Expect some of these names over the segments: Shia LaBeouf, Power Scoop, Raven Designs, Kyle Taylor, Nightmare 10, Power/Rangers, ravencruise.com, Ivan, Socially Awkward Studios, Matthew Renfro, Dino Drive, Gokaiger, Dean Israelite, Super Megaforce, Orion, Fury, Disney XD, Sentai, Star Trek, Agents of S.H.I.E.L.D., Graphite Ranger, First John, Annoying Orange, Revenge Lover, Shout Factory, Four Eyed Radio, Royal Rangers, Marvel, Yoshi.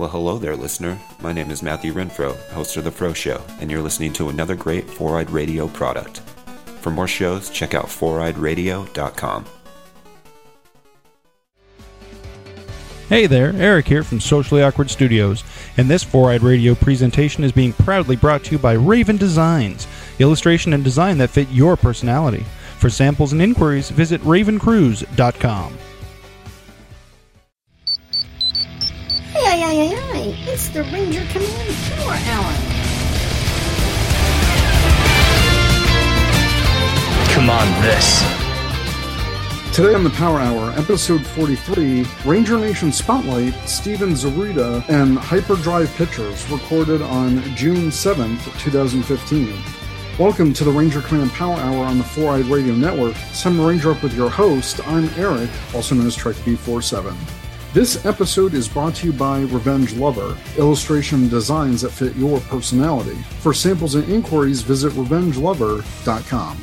Well, hello there, listener. My name is Matthew Renfro, host of The Fro Show, and you're listening to another great Four Eyed Radio product. For more shows, check out foureyedradio.com. Hey there, Eric here from Socially Awkward Studios, and this Four Eyed Radio presentation is being proudly brought to you by Raven Designs, illustration and design that fit your personality. For samples and inquiries, visit ravencruise.com. It's the Ranger Command Power Hour. Come on, this. Today on the Power Hour, episode 43, Ranger Nation Spotlight, Steven Zarita, and Hyperdrive Pictures, recorded on June 7th, 2015. Welcome to the Ranger Command Power Hour on the Four Eyed Radio Network. Some Ranger Up with your host, I'm Eric, also known as Trek B47. This episode is brought to you by Revenge Lover, illustration and designs that fit your personality. For samples and inquiries, visit ravengelover.com.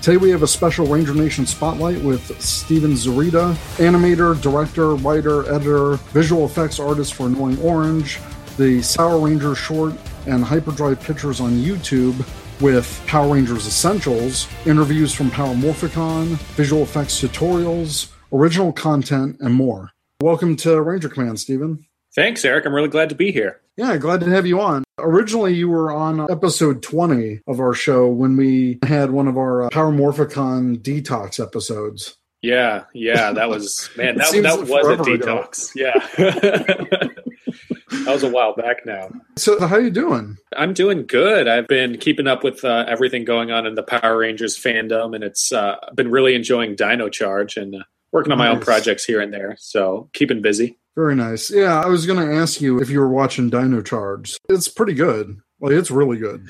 Today we have a special Ranger Nation Spotlight with Steven Zarita, animator, director, writer, editor, visual effects artist for Annoying Orange, the Sour Ranger short, and Hyperdrive Pictures on YouTube, with Power Rangers Essentials, interviews from Power Morphicon, visual effects tutorials, original content, and more. Welcome to Ranger Command, Steven. Thanks, Eric. I'm really glad to be here. Yeah, glad to have you on. Originally, you were on episode 20 of our show when we had one of our Power Morphicon detox episodes. Yeah, that was, man, that was a detox. Ago. Yeah. That was a while back now. So how are you doing? I'm doing good. I've been keeping up with everything going on in the Power Rangers fandom, and it's been really enjoying Dino Charge and working on my own projects here and there. So keeping busy. Very nice. Yeah, I was going to ask you if you were watching Dino Charge. It's pretty good. Like, it's really good.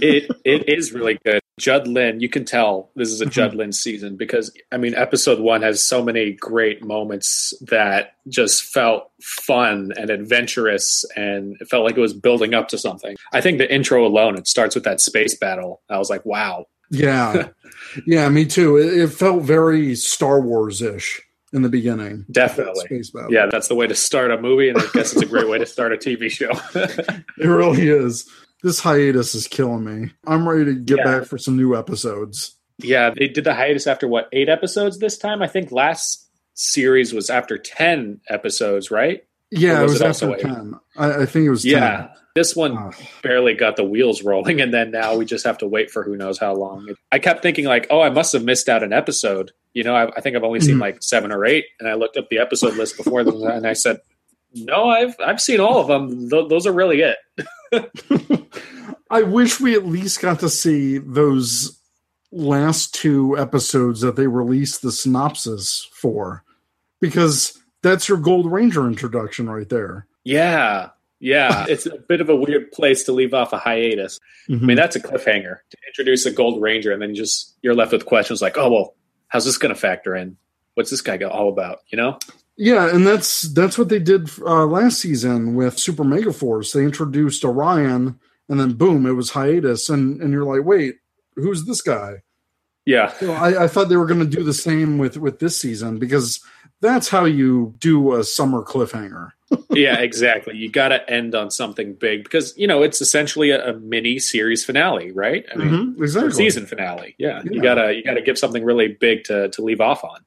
It is really good. Judd Lynn, you can tell this is a Judd Lynn season because, I mean, episode one has so many great moments that just felt fun and adventurous, and it felt like it was building up to something. I think the intro alone, it starts with that space battle. I was like, wow. Yeah. Yeah, me too. It felt very Star Wars-ish in the beginning. Definitely. Space battle. Yeah, that's the way to start a movie, and I guess it's a great way to start a TV show. It really is. This hiatus is killing me. I'm ready to get back for some new episodes. Yeah, they did the hiatus after, 8 episodes this time? I think last series was after 10 episodes, right? Yeah, it was after 10. I think it was 10. Yeah, this one barely got the wheels rolling, and then now we just have to wait for who knows how long. I kept thinking, like, oh, I must have missed out an episode. You know, I think I've only seen, like, 7 or 8, and I looked up the episode list before them, and I said, no, I've seen all of them. Those are really it. I wish we at least got to see those last 2 episodes that they released the synopsis for, because that's your Gold Ranger introduction right there. Yeah. It's a bit of a weird place to leave off a hiatus. I mean, that's a cliffhanger to introduce a Gold Ranger, and then you're left with questions like, oh, well, how's this going to factor in? What's this guy all about, you know? Yeah, and that's what they did last season with Super Mega Force. They introduced Orion, and then boom, it was hiatus, and you're like, wait, who's this guy? Yeah, so I thought they were going to do the same with this season, because that's how you do a summer cliffhanger. Yeah, exactly. You got to end on something big because, you know, it's essentially a mini series finale, right? I mean, exactly. Season finale. Yeah. You gotta give something really big to leave off on.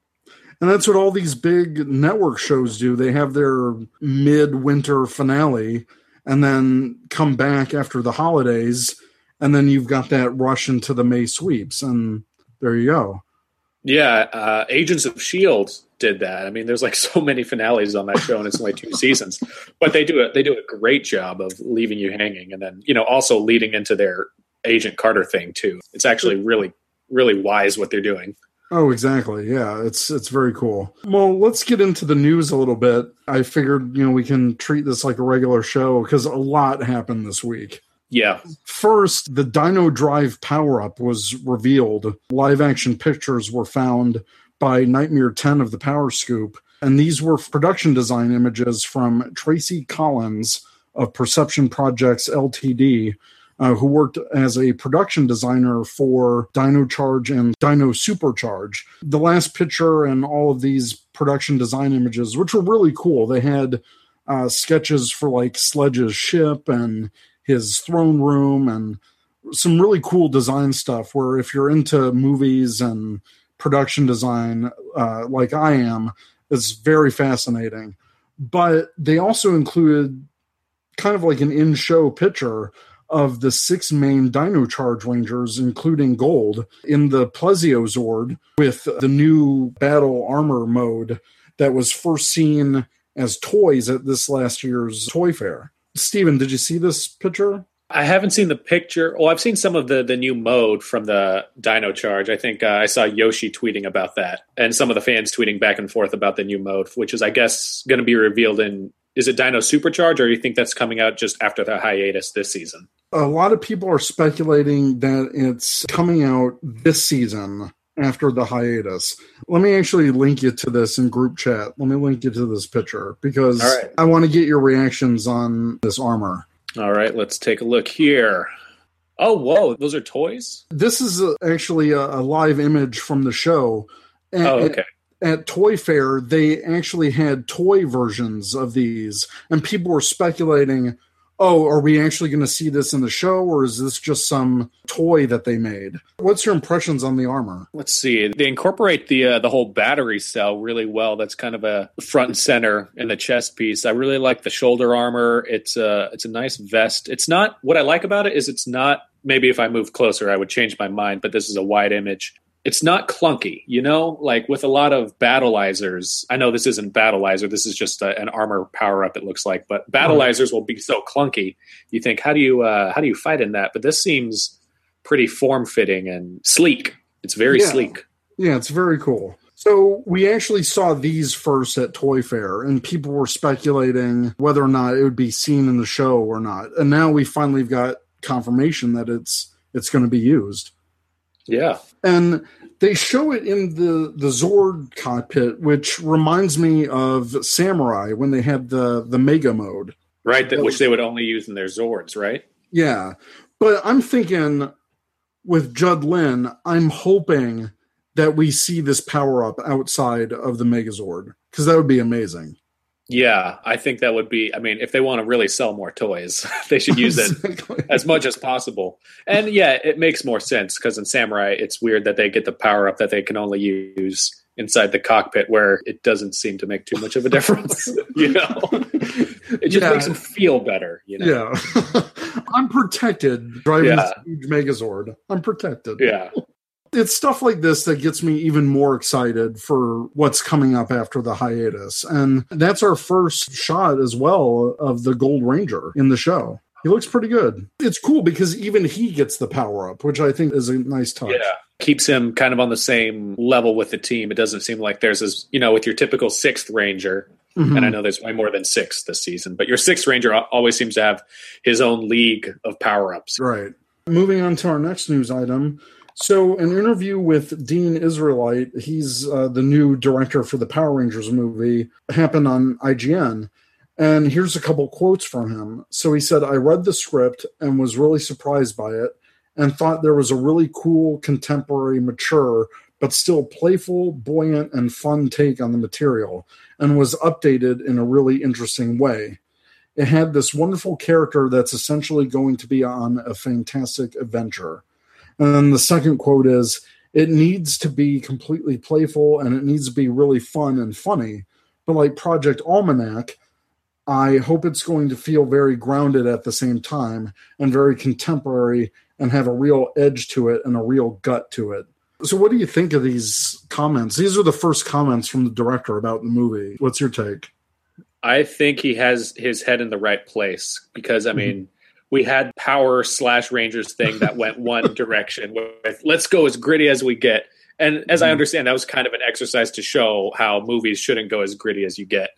And that's what all these big network shows do. They have their mid-winter finale and then come back after the holidays, and then you've got that rush into the May sweeps, and there you go. Yeah, Agents of S.H.I.E.L.D. did that. I mean, there's like so many finales on that show, and it's only 2 seasons. But they do a great job of leaving you hanging, and then, you know, also leading into their Agent Carter thing, too. It's actually really, really wise what they're doing. Oh, exactly. Yeah, it's very cool. Well, let's get into the news a little bit. I figured, you know, we can treat this like a regular show because a lot happened this week. Yeah. First, the Dino Drive power-up was revealed. Live-action pictures were found by Nightmare 10 of the Power Scoop, and these were production design images from Tracy Collins of Perception Projects Ltd., who worked as a production designer for Dino Charge and Dino Supercharge. The last picture and all of these production design images, which were really cool. They had sketches for like Sledge's ship and his throne room and some really cool design stuff where if you're into movies and production design like I am, it's very fascinating. But they also included kind of like an in-show picture of the six main Dino Charge Rangers, including Gold, in the Plesiosaur with the new battle armor mode that was first seen as toys at this last year's Toy Fair. Steven, did you see this picture? I haven't seen the picture. Well, I've seen some of the new mode from the Dino Charge. I think I saw Yoshi tweeting about that and some of the fans tweeting back and forth about the new mode, which is, I guess, going to be revealed in, is it Dino Supercharge, or do you think that's coming out just after the hiatus this season? A lot of people are speculating that it's coming out this season after the hiatus. Let me actually link you to this in group chat. Let me link you to this picture because I want to get your reactions on this armor. All right, let's take a look here. Oh, whoa, those are toys? This is actually a live image from the show. At Toy Fair, they actually had toy versions of these, and people were speculating, oh, are we actually going to see this in the show, or is this just some toy that they made? What's your impressions on the armor? Let's see. They incorporate the whole battery cell really well. That's kind of a front and center in the chest piece. I really like the shoulder armor. It's a nice vest. It's not, what I like about it is it's not, maybe if I move closer, I would change my mind, but this is a wide image. It's not clunky, you know, like with a lot of Battleizers. I know this isn't Battleizer. This is just an armor power up. It looks like, but Battleizers will be so clunky. You think, how do you fight in that? But this seems pretty form fitting and sleek. It's very sleek. Yeah, it's very cool. So we actually saw these first at Toy Fair, and people were speculating whether or not it would be seen in the show or not. And now we finally got confirmation that it's going to be used. Yeah. And they show it in the Zord cockpit, which reminds me of Samurai when they had the Mega mode. Right, which they would only use in their Zords, right? Yeah. But I'm thinking with Judd Lynn, I'm hoping that we see this power-up outside of the Megazord, because that would be amazing. Yeah, I think that would be, I mean, if they want to really sell more toys, they should use it as much as possible. And yeah, it makes more sense because in Samurai, it's weird that they get the power up that they can only use inside the cockpit where it doesn't seem to make too much of a difference. You know, it just makes them feel better. You know, yeah. I'm protected driving this huge Megazord. I'm protected. Yeah. It's stuff like this that gets me even more excited for what's coming up after the hiatus. And that's our first shot as well of the Gold Ranger in the show. He looks pretty good. It's cool because even he gets the power up, which I think is a nice touch. Yeah. Keeps him kind of on the same level with the team. It doesn't seem like there's as, you know, with your typical sixth Ranger. Mm-hmm. And I know there's way more than six this season, but your sixth Ranger always seems to have his own league of power ups. Right. Moving on to our next news item. So an interview with Dean Israelite, he's the new director for the Power Rangers movie, happened on IGN. And here's a couple quotes from him. So he said, I read the script and was really surprised by it and thought there was a really cool, contemporary, mature, but still playful, buoyant, and fun take on the material and was updated in a really interesting way. It had this wonderful character that's essentially going to be on a fantastic adventure. And then the second quote is, it needs to be completely playful and it needs to be really fun and funny. But like Project Almanac, I hope it's going to feel very grounded at the same time and very contemporary and have a real edge to it and a real gut to it. So what do you think of these comments? These are the first comments from the director about the movie. What's your take? I think he has his head in the right place because, I mean, we had Power/Rangers thing that went one direction with let's go as gritty as we get. And as I understand, that was kind of an exercise to show how movies shouldn't go as gritty as you get.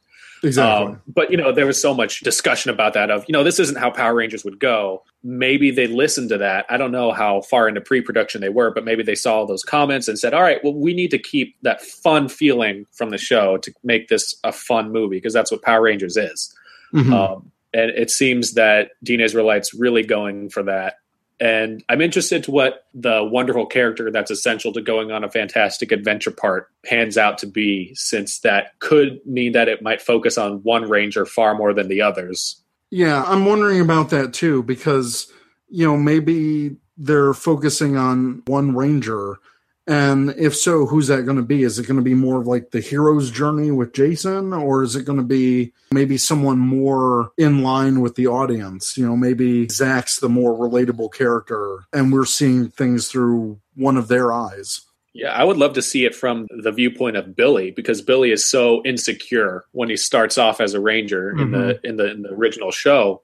Exactly. But, you know, there was so much discussion about that of, you know, this isn't how Power Rangers would go. Maybe they listened to that. I don't know how far into pre-production they were, but maybe they saw those comments and said, all right, well, we need to keep that fun feeling from the show to make this a fun movie because that's what Power Rangers is. Mm-hmm. And it seems that Dino Israelite's really going for that. And I'm interested to what the wonderful character that's essential to going on a fantastic adventure part pans out to be, since that could mean that it might focus on one ranger far more than the others. Yeah, I'm wondering about that too, because, you know, maybe they're focusing on one ranger. And if so, who's that going to be? Is it going to be more of like the hero's journey with Jason, or is it going to be maybe someone more in line with the audience? You know, maybe Zach's the more relatable character and we're seeing things through one of their eyes. Yeah, I would love to see it from the viewpoint of Billy, because Billy is so insecure when he starts off as a ranger in the original show.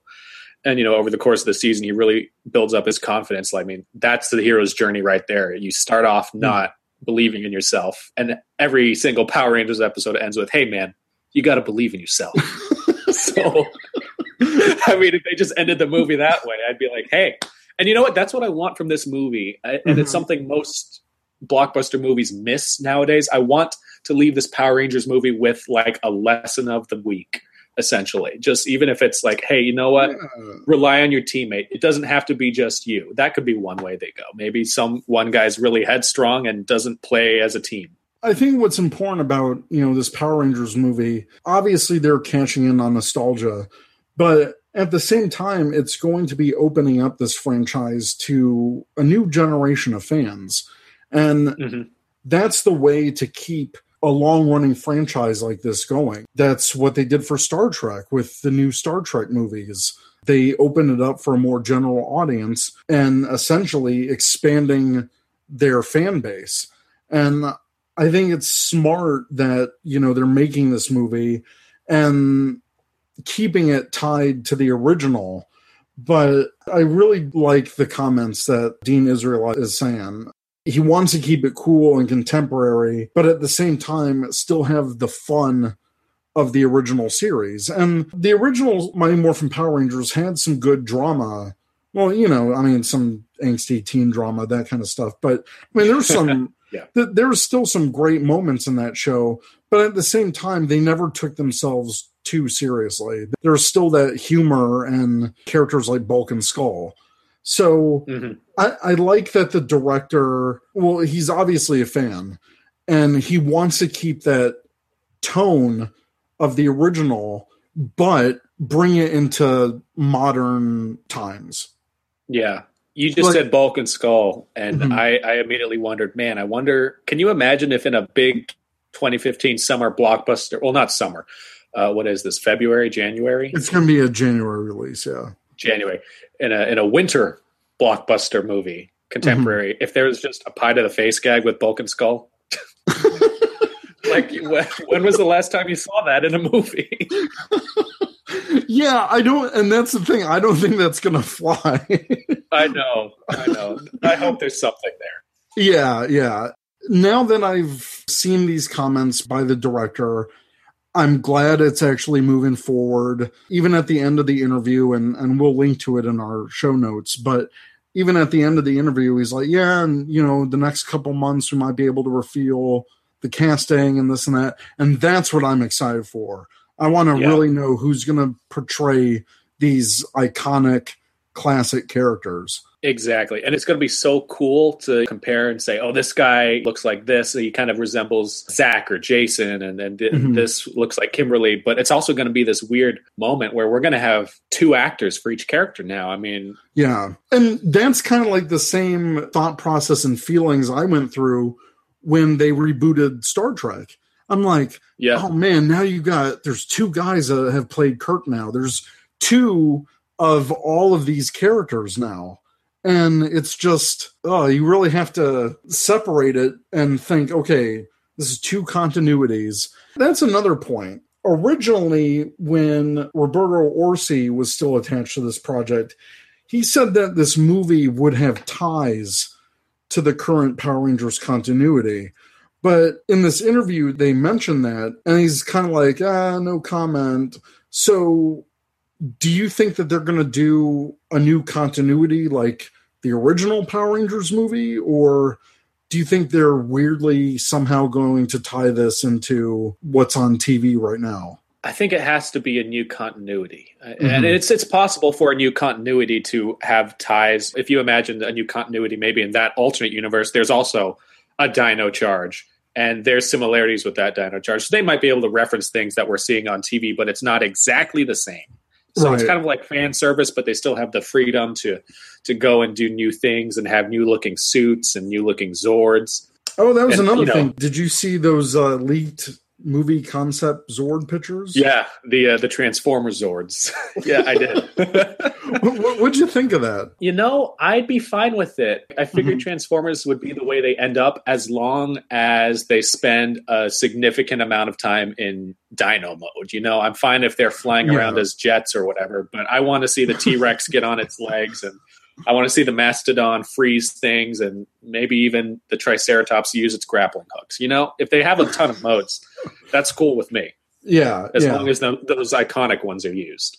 And, you know, over the course of the season, he really builds up his confidence. I mean, that's the hero's journey right there. You start off not believing in yourself. And every single Power Rangers episode ends with, hey, man, you got to believe in yourself. So, I mean, if they just ended the movie that way, I'd be like, hey. And you know what? That's what I want from this movie. And it's something most blockbuster movies miss nowadays. I want to leave this Power Rangers movie with like a lesson of the week. Essentially, just even if it's like, hey, you know what, rely on your teammate. It doesn't have to be just you. That could be one way they go. Maybe one guy's really headstrong and doesn't play as a team. I think what's important about, you know, this Power Rangers movie, obviously they're cashing in on nostalgia, but at the same time, it's going to be opening up this franchise to a new generation of fans. And that's the way to keep a long-running franchise like this going. That's what they did for Star Trek with the new Star Trek movies. They opened it up for a more general audience and essentially expanding their fan base. And I think it's smart that, you know, they're making this movie and keeping it tied to the original. But I really like the comments that Dean Israelite is saying. He wants to keep it cool and contemporary, but at the same time, still have the fun of the original series. And the original Mighty Morphin Power Rangers had some good drama. Well, you know, I mean, some angsty teen drama, that kind of stuff. But I mean, there's some, there's still some great moments in that show. But at the same time, they never took themselves too seriously. There's still that humor and characters like Bulk and Skull. So I like that the director, well, he's obviously a fan, and he wants to keep that tone of the original, but bring it into modern times. Yeah. You just said Bulk and Skull, and I immediately wondered, man, I wonder, can you imagine if in a big 2015 summer blockbuster, well, not summer, what is this, February, January? It's going to be a January release, yeah. January, in a winter blockbuster movie, contemporary, if there was just a pie to the face gag with Bulk and Skull. Like, when was the last time you saw that in a movie? Yeah, I don't, and that's the thing, I don't think that's going to fly. I know. I hope there's something there. Yeah. Now that I've seen these comments by the director, I'm glad it's actually moving forward. Even at the end of the interview, and we'll link to it in our show notes, but even at the end of the interview, he's like, yeah, and, you know, the next couple months we might be able to reveal the casting and this and that. And that's what I'm excited for. I want to really know who's going to portray these iconic classic characters. Exactly. And it's going to be so cool to compare and say, oh, this guy looks like this. He kind of resembles Zach or Jason. And then this looks like Kimberly. But it's also going to be this weird moment where we're going to have two actors for each character now. I mean. Yeah. And that's kind of like the same thought process and feelings I went through when they rebooted Star Trek. I'm like, oh, man, now there's two guys that have played Kirk now. There's two of all of these characters now. And it's just, you really have to separate it and think, okay, this is two continuities. That's another point. Originally, when Roberto Orsi was still attached to this project, he said that this movie would have ties to the current Power Rangers continuity. But in this interview, they mentioned that, and he's kind of like, no comment. So do you think that they're going to do a new continuity like the original Power Rangers movie? Or do you think they're weirdly somehow going to tie this into what's on TV right now? I think it has to be a new continuity. Mm-hmm. And it's possible for a new continuity to have ties. If you imagine a new continuity, maybe in that alternate universe, there's also a Dino Charge. And there's similarities with that Dino Charge. So they might be able to reference things that we're seeing on TV, but it's not exactly the same. So It's kind of like fan service, but they still have the freedom to go and do new things and have new-looking suits and new-looking Zords. Oh, that was another thing. Did you see those leaked movie concept Zord pictures? Yeah, the Transformer Zords. Yeah, I did. What'd you think of that? You know, I'd be fine with it. I figured Transformers would be the way they end up as long as they spend a significant amount of time in Dino mode. You know, I'm fine if they're flying around as jets or whatever, but I want to see the T-Rex get on its legs, and I want to see the Mastodon freeze things, and maybe even the Triceratops use its grappling hooks. You know, if they have a ton of modes, that's cool with me. Yeah. As long as those iconic ones are used.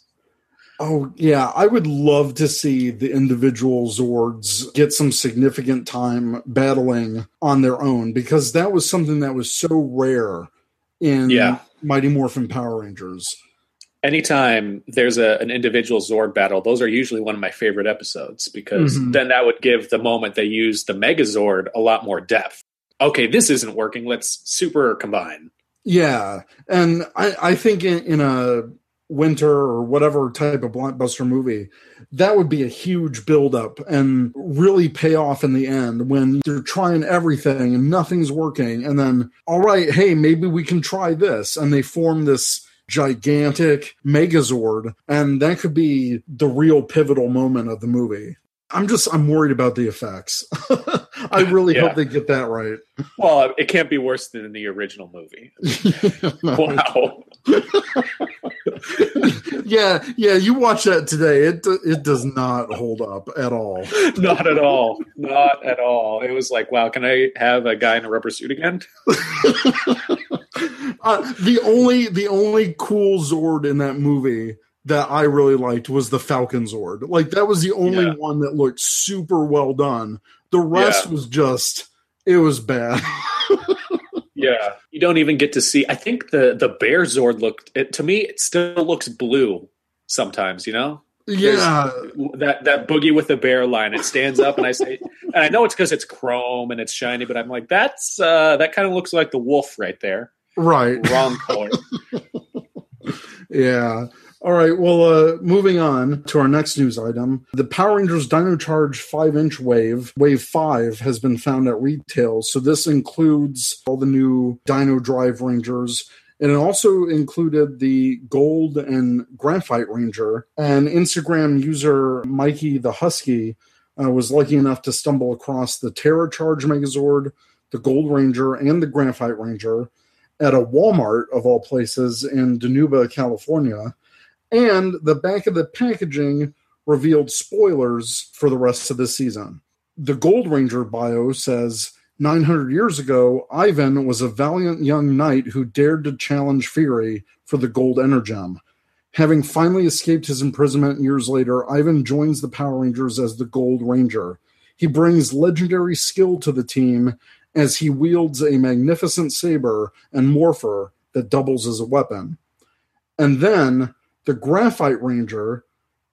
Oh, yeah. I would love to see the individual Zords get some significant time battling on their own, because that was something that was so rare in Mighty Morphin Power Rangers. Anytime there's an individual Zord battle, those are usually one of my favorite episodes, because then that would give the moment they use the Megazord a lot more depth. Okay, this isn't working. Let's super combine. Yeah, and I think in a winter or whatever type of blockbuster movie, that would be a huge buildup and really pay off in the end when they're trying everything and nothing's working. And then, all right, hey, maybe we can try this. And they form this gigantic Megazord, and that could be the real pivotal moment of the movie. I'm worried about the effects. I really hope they get that right. Well, it can't be worse than in the original movie. Wow. yeah, you watch that today. It does not hold up at all. Not at all. It was like, wow, can I have a guy in a rubber suit again? The only cool Zord in that movie that I really liked was the Falcon Zord. Like, that was the only one that looked super well done. The rest was just, it was bad. Yeah. You don't even get to see, I think the Bear Zord to me, it still looks blue sometimes, you know? Yeah. There's that boogie with the bear line, it stands up, and I say, and I know it's because it's chrome and it's shiny, but I'm like, that's, that kind of looks like the wolf right there. Right. Wrong color. Yeah. All right. Well, moving on to our next news item. The Power Rangers Dino Charge 5-inch Wave 5, has been found at retail. So this includes all the new Dino Drive Rangers. And it also included the Gold and Graphite Ranger. And Instagram user Mikey the Husky was lucky enough to stumble across the Terra Charge Megazord, the Gold Ranger, and the Graphite Ranger at a Walmart, of all places, in Danuba, California. And the back of the packaging revealed spoilers for the rest of the season. The Gold Ranger bio says, 900 years ago, Ivan was a valiant young knight who dared to challenge Fury for the Gold Energem. Having finally escaped his imprisonment years later, Ivan joins the Power Rangers as the Gold Ranger. He brings legendary skill to the team as he wields a magnificent saber and morpher that doubles as a weapon. And then the Graphite Ranger,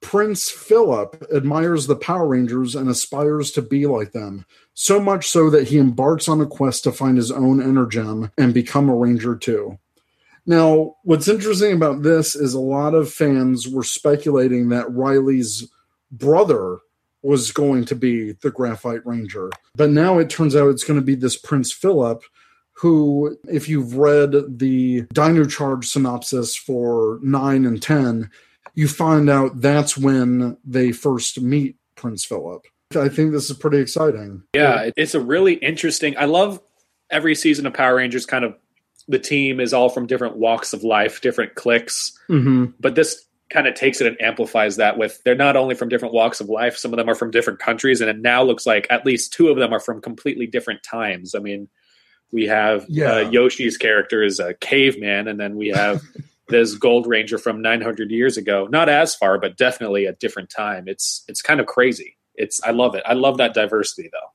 Prince Philip, admires the Power Rangers and aspires to be like them, so much so that he embarks on a quest to find his own Energem and become a Ranger too. Now, what's interesting about this is a lot of fans were speculating that Riley's brother was going to be the Graphite Ranger. But now it turns out it's going to be this Prince Philip, who, if you've read the Dino Charge synopsis for 9 and 10, you find out that's when they first meet Prince Philip. I think this is pretty exciting. Yeah, it's a really interesting... I love every season of Power Rangers, kind of the team is all from different walks of life, different cliques. Mm-hmm. But this kind of takes it and amplifies that with, they're not only from different walks of life, some of them are from different countries, and it now looks like at least two of them are from completely different times. I mean, we have Yoshi's character is a caveman, and then we have this Gold Ranger from 900 years ago. Not as far, but definitely a different time. It's kind of crazy. I love it. I love that diversity, though.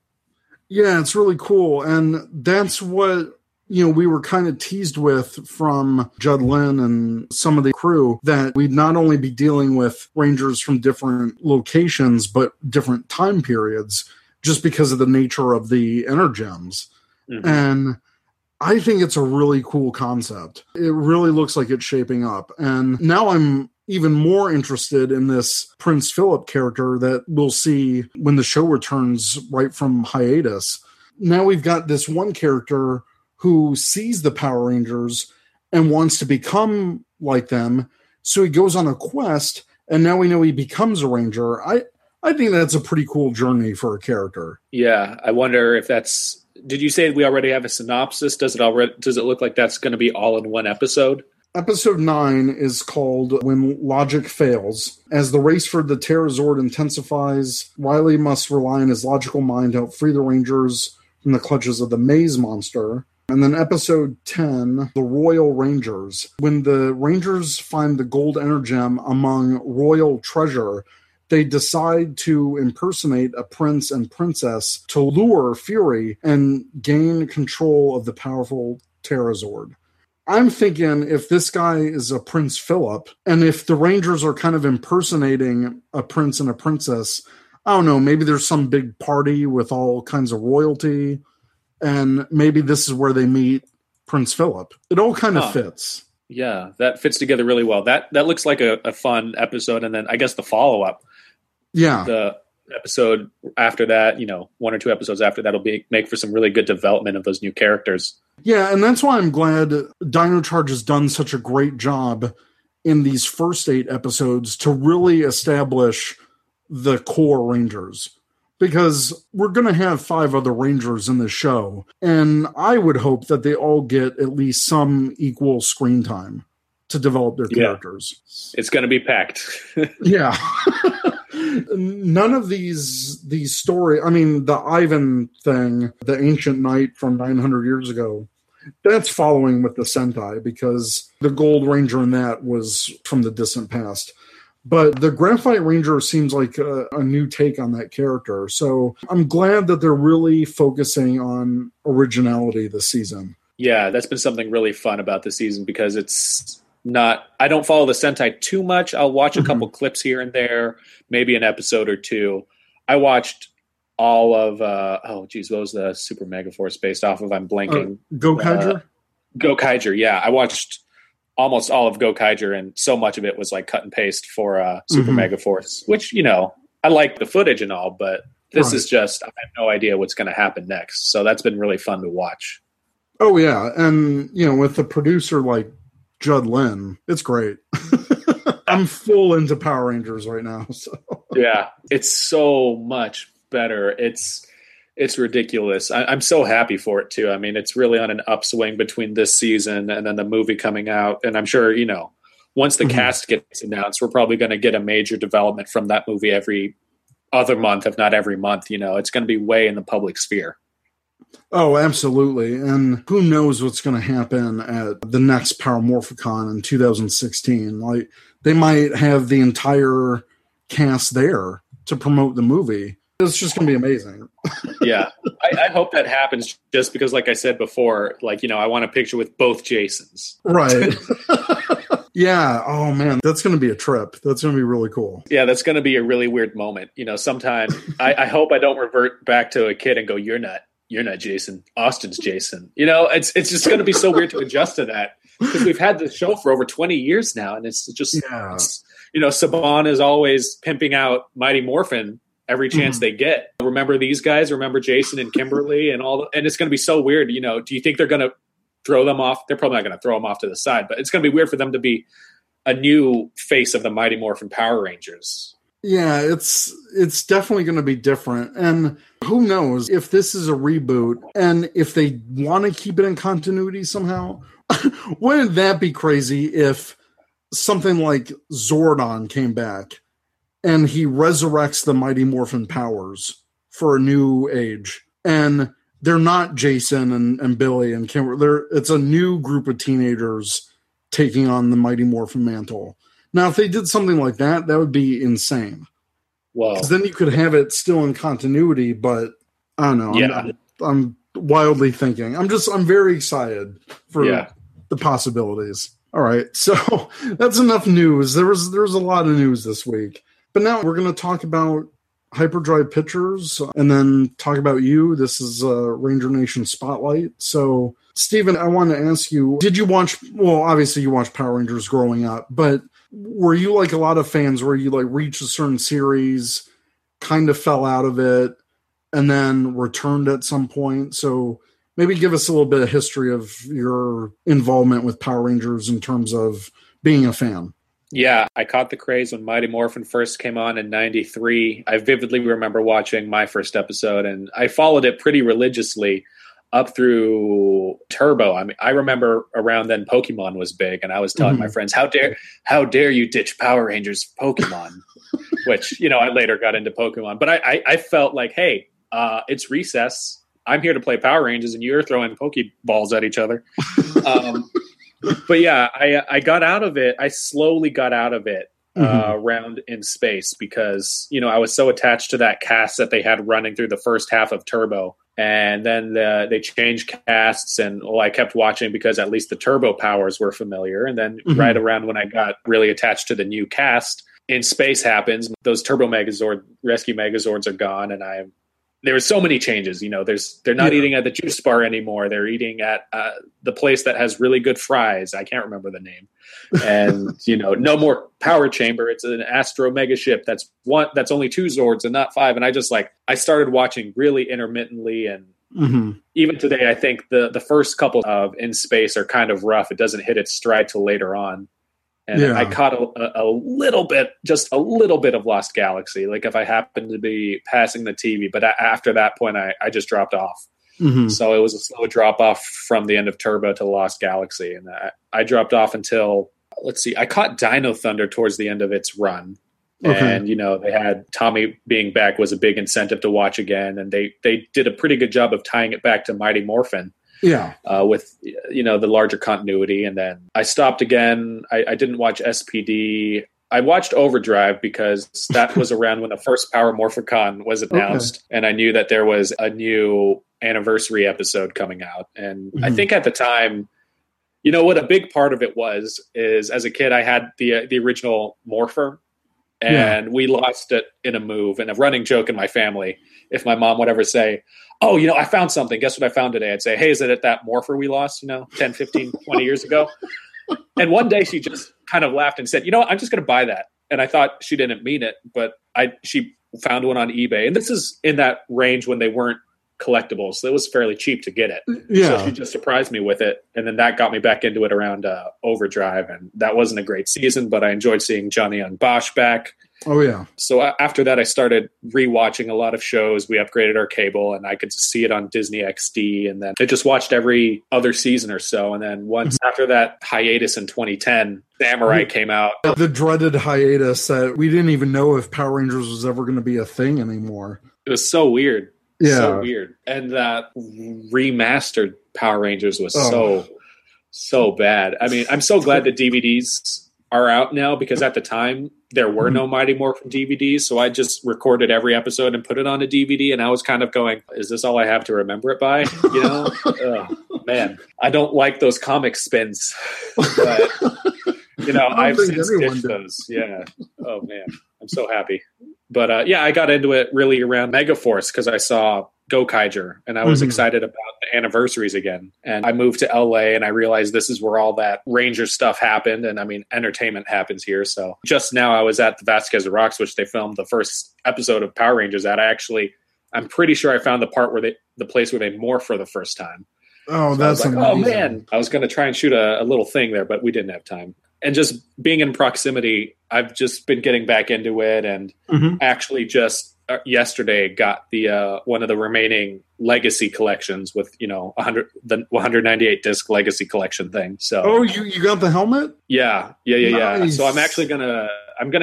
Yeah, it's really cool, and that's what we were kind of teased with from Judd Lynn and some of the crew that we'd not only be dealing with Rangers from different locations, but different time periods just because of the nature of the Energems. Mm-hmm. And I think it's a really cool concept. It really looks like it's shaping up. And now I'm even more interested in this Prince Philip character that we'll see when the show returns right from hiatus. Now we've got this one character who sees the Power Rangers and wants to become like them. So he goes on a quest, and now we know he becomes a Ranger. I think that's a pretty cool journey for a character. Yeah, I wonder if that's... Did you say we already have a synopsis? Does it look like that's going to be all in one episode? Episode 9 is called When Logic Fails. As the race for the Terrazord intensifies, Riley must rely on his logical mind to help free the Rangers from the clutches of the Maze Monster. And then episode 10, The Royal Rangers. When the Rangers find the Gold Energem among royal treasure, they decide to impersonate a prince and princess to lure Fury and gain control of the powerful Terrazord. I'm thinking if this guy is a Prince Philip, and if the Rangers are kind of impersonating a prince and a princess, I don't know, maybe there's some big party with all kinds of royalty, and maybe this is where they meet Prince Philip. It all kind of fits. Yeah, that fits together really well. That looks like a fun episode, and then I guess the follow-up. Yeah. The episode after that, 1 or 2 episodes after that will make for some really good development of those new characters. Yeah, and that's why I'm glad Dino Charge has done such a great job in these first 8 episodes to really establish the core Rangers. Because we're going to have 5 other Rangers in the show, and I would hope that they all get at least some equal screen time to develop their characters. It's going to be packed. Yeah. None of these stories, the Ivan thing, the ancient knight from 900 years ago, that's following with the Sentai because the Gold Ranger in that was from the distant past. But the Graphite Ranger seems like a new take on that character. So I'm glad that they're really focusing on originality this season. Yeah, that's been something really fun about this season because it's... I don't follow the Sentai too much. I'll watch a couple clips here and there, maybe an episode or two. I watched all of, what was the Super Megaforce based off of? I'm blanking. Gokaiger? Gokaiger, yeah. I watched almost all of Gokaiger, and so much of it was like cut and paste for Super Megaforce, which, I like the footage and all, but this is just, I have no idea what's going to happen next. So that's been really fun to watch. Oh, yeah. And, with the producer, like, Judd Lynn, it's great. I'm full into Power Rangers right now. So. Yeah, it's so much better. It's ridiculous. I'm so happy for it too. It's really on an upswing between this season and then the movie coming out. And I'm sure once the cast gets announced, we're probably going to get a major development from that movie every other month, if not every month. It's going to be way in the public sphere. Oh, absolutely. And who knows what's going to happen at the next Power Morphicon in 2016. Like, they might have the entire cast there to promote the movie. It's just going to be amazing. Yeah. I hope that happens just because, like I said before, I want a picture with both Jasons. Right. Yeah. Oh, man. That's going to be a trip. That's going to be really cool. Yeah. That's going to be a really weird moment. Sometime I hope I don't revert back to a kid and go, You're not Jason. Austin's Jason. It's just going to be so weird to adjust to that because we've had the show for over 20 years now, and it's just Saban is always pimping out Mighty Morphin every chance they get. Remember these guys? Remember Jason and Kimberly and all? And it's going to be so weird. Do you think they're going to throw them off? They're probably not going to throw them off to the side, but it's going to be weird for them to be a new face of the Mighty Morphin Power Rangers. Yeah, it's definitely going to be different. And who knows if this is a reboot and if they want to keep it in continuity somehow. Wouldn't that be crazy if something like Zordon came back and he resurrects the Mighty Morphin powers for a new age? And they're not Jason and Billy and Kim. It's a new group of teenagers taking on the Mighty Morphin mantle. Now, if they did something like that, that would be insane. Well, because then you could have it still in continuity, but I don't know. Yeah. I'm wildly thinking. I'm very excited for the possibilities. All right, so that's enough news. There was a lot of news this week, but now we're going to talk about Hyperdrive Pictures and then talk about you. This is Ranger Nation Spotlight. So, Steven, I want to ask you, did you watch, well, obviously you watched Power Rangers growing up, but were you like a lot of fans where you like reached a certain series, kind of fell out of it, and then returned at some point? So maybe give us a little bit of history of your involvement with Power Rangers in terms of being a fan. Yeah, I caught the craze when Mighty Morphin first came on in 93. I vividly remember watching my first episode, and I followed it pretty religiously up through Turbo. I mean, I remember around then Pokemon was big, and I was telling my friends, how dare you ditch Power Rangers Pokemon? Which, you know, I later got into Pokemon. But I felt like, hey, it's recess. I'm here to play Power Rangers, and you're throwing Pokeballs at each other. But yeah, I got out of it. I slowly got out of it around In Space because, you know, I was so attached to that cast that they had running through the first half of Turbo. And then they changed casts, and I kept watching because at least the Turbo powers were familiar. And then right around when I got really attached to the new cast, In Space happens. Those Turbo Megazord, Rescue Megazords are gone, and there were so many changes, you know. They're not eating at the juice bar anymore. They're eating at the place that has really good fries. I can't remember the name. And you know, no more Power Chamber. It's an Astro Mega Ship. That's only 2 Zords and not 5. And I started watching really intermittently. And even today, I think the first couple of In Space are kind of rough. It doesn't hit its stride till later on. And I caught a little bit of Lost Galaxy. Like if I happened to be passing the TV, but after that point, I just dropped off. So it was a slow drop off from the end of Turbo to Lost Galaxy. And I dropped off until, let's see, I caught Dino Thunder towards the end of its run. Okay. And, you know, they had Tommy being back was a big incentive to watch again. And they did a pretty good job of tying it back to Mighty Morphin. With, you know, the larger continuity. And then I stopped again. I didn't watch SPD. I watched Overdrive because that was around when the first Power Morphicon was announced. Okay. And I knew that there was a new anniversary episode coming out. And I think at the time, you know, what a big part of it was is as a kid, I had the original Morpher. And we lost it in a move. And a running joke in my family, if my mom would ever say, oh, you know, I found something. Guess what I found today? I'd say, hey, is it at that Morpher we lost, you know, 10, 15, 20 years ago? And one day she just kind of laughed and said, you know what? I'm just going to buy that. And I thought she didn't mean it, but she found one on eBay. And this is in that range when they weren't collectibles. So it was fairly cheap to get it. Yeah. So she just surprised me with it. And then that got me back into it around Overdrive. And that wasn't a great season, but I enjoyed seeing Johnny on Bosch back. Oh, yeah. So after that, I started rewatching a lot of shows. We upgraded our cable, and I could see it on Disney XD. And then I just watched every other season or so. And then once after that hiatus in 2010, Samurai came out. The dreaded hiatus that we didn't even know if Power Rangers was ever going to be a thing anymore. It was so weird. Yeah. So weird. And that remastered Power Rangers was so bad. I mean, I'm so glad the DVDs are out now because at the time there were no Mighty Morphin DVDs. So I just recorded every episode and put it on a DVD. And I was kind of going, is this all I have to remember it by? You know, man, I don't like those comic spins, but you know, I've since ditched those. Yeah. Oh man. I'm so happy. But I got into it really around Megaforce because I saw Gokaiger and I was excited about the anniversaries again. And I moved to LA and I realized this is where all that Ranger stuff happened. And I mean, entertainment happens here. So just now I was at the Vasquez Rocks, which they filmed the first episode of Power Rangers at. I'm pretty sure I found the part where the place where they morph for the first time. Oh, so that's amazing. Oh man, I was going to try and shoot a little thing there, but we didn't have time. And just being in proximity, I've just been getting back into it, and actually just yesterday got the one of the remaining legacy collections with, you know, 198 disc legacy collection thing. So you got the helmet? Yeah. Nice. So I'm actually gonna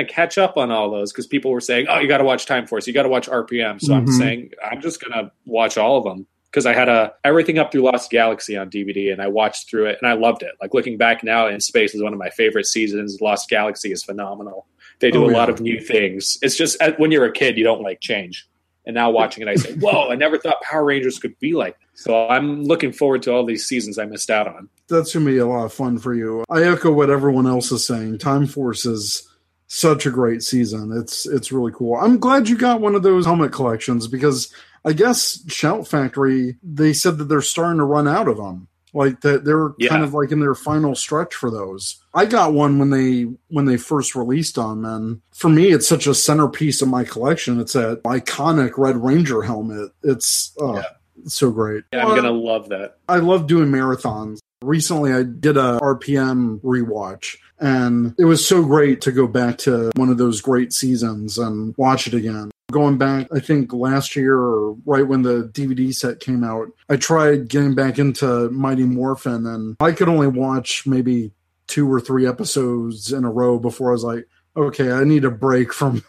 catch up on all those because people were saying, oh, you got to watch Time Force, you got to watch RPM. So I'm saying I'm just gonna watch all of them. Because I had everything up through Lost Galaxy on DVD, and I watched through it, and I loved it. Like, looking back now, In Space is one of my favorite seasons. Lost Galaxy is phenomenal. They do a lot of new things. It's just when you're a kid, you don't like change. And now watching it, I say, whoa, I never thought Power Rangers could be like that. So I'm looking forward to all these seasons I missed out on. That's going to be a lot of fun for you. I echo what everyone else is saying. Time Force is such a great season. It's really cool. I'm glad you got one of those helmet collections because I guess Shout Factory, they said that they're starting to run out of them. Like that, they're kind of like in their final stretch for those. I got one when they first released them, and for me, it's such a centerpiece of my collection. It's that iconic Red Ranger helmet. It's so great. Yeah, I'm gonna love that. I love doing marathons. Recently, I did a RPM rewatch, and it was so great to go back to one of those great seasons and watch it again. Going back, I think last year or right when the DVD set came out, I tried getting back into Mighty Morphin, and I could only watch maybe 2 or 3 episodes in a row before I was like, okay, I need a break from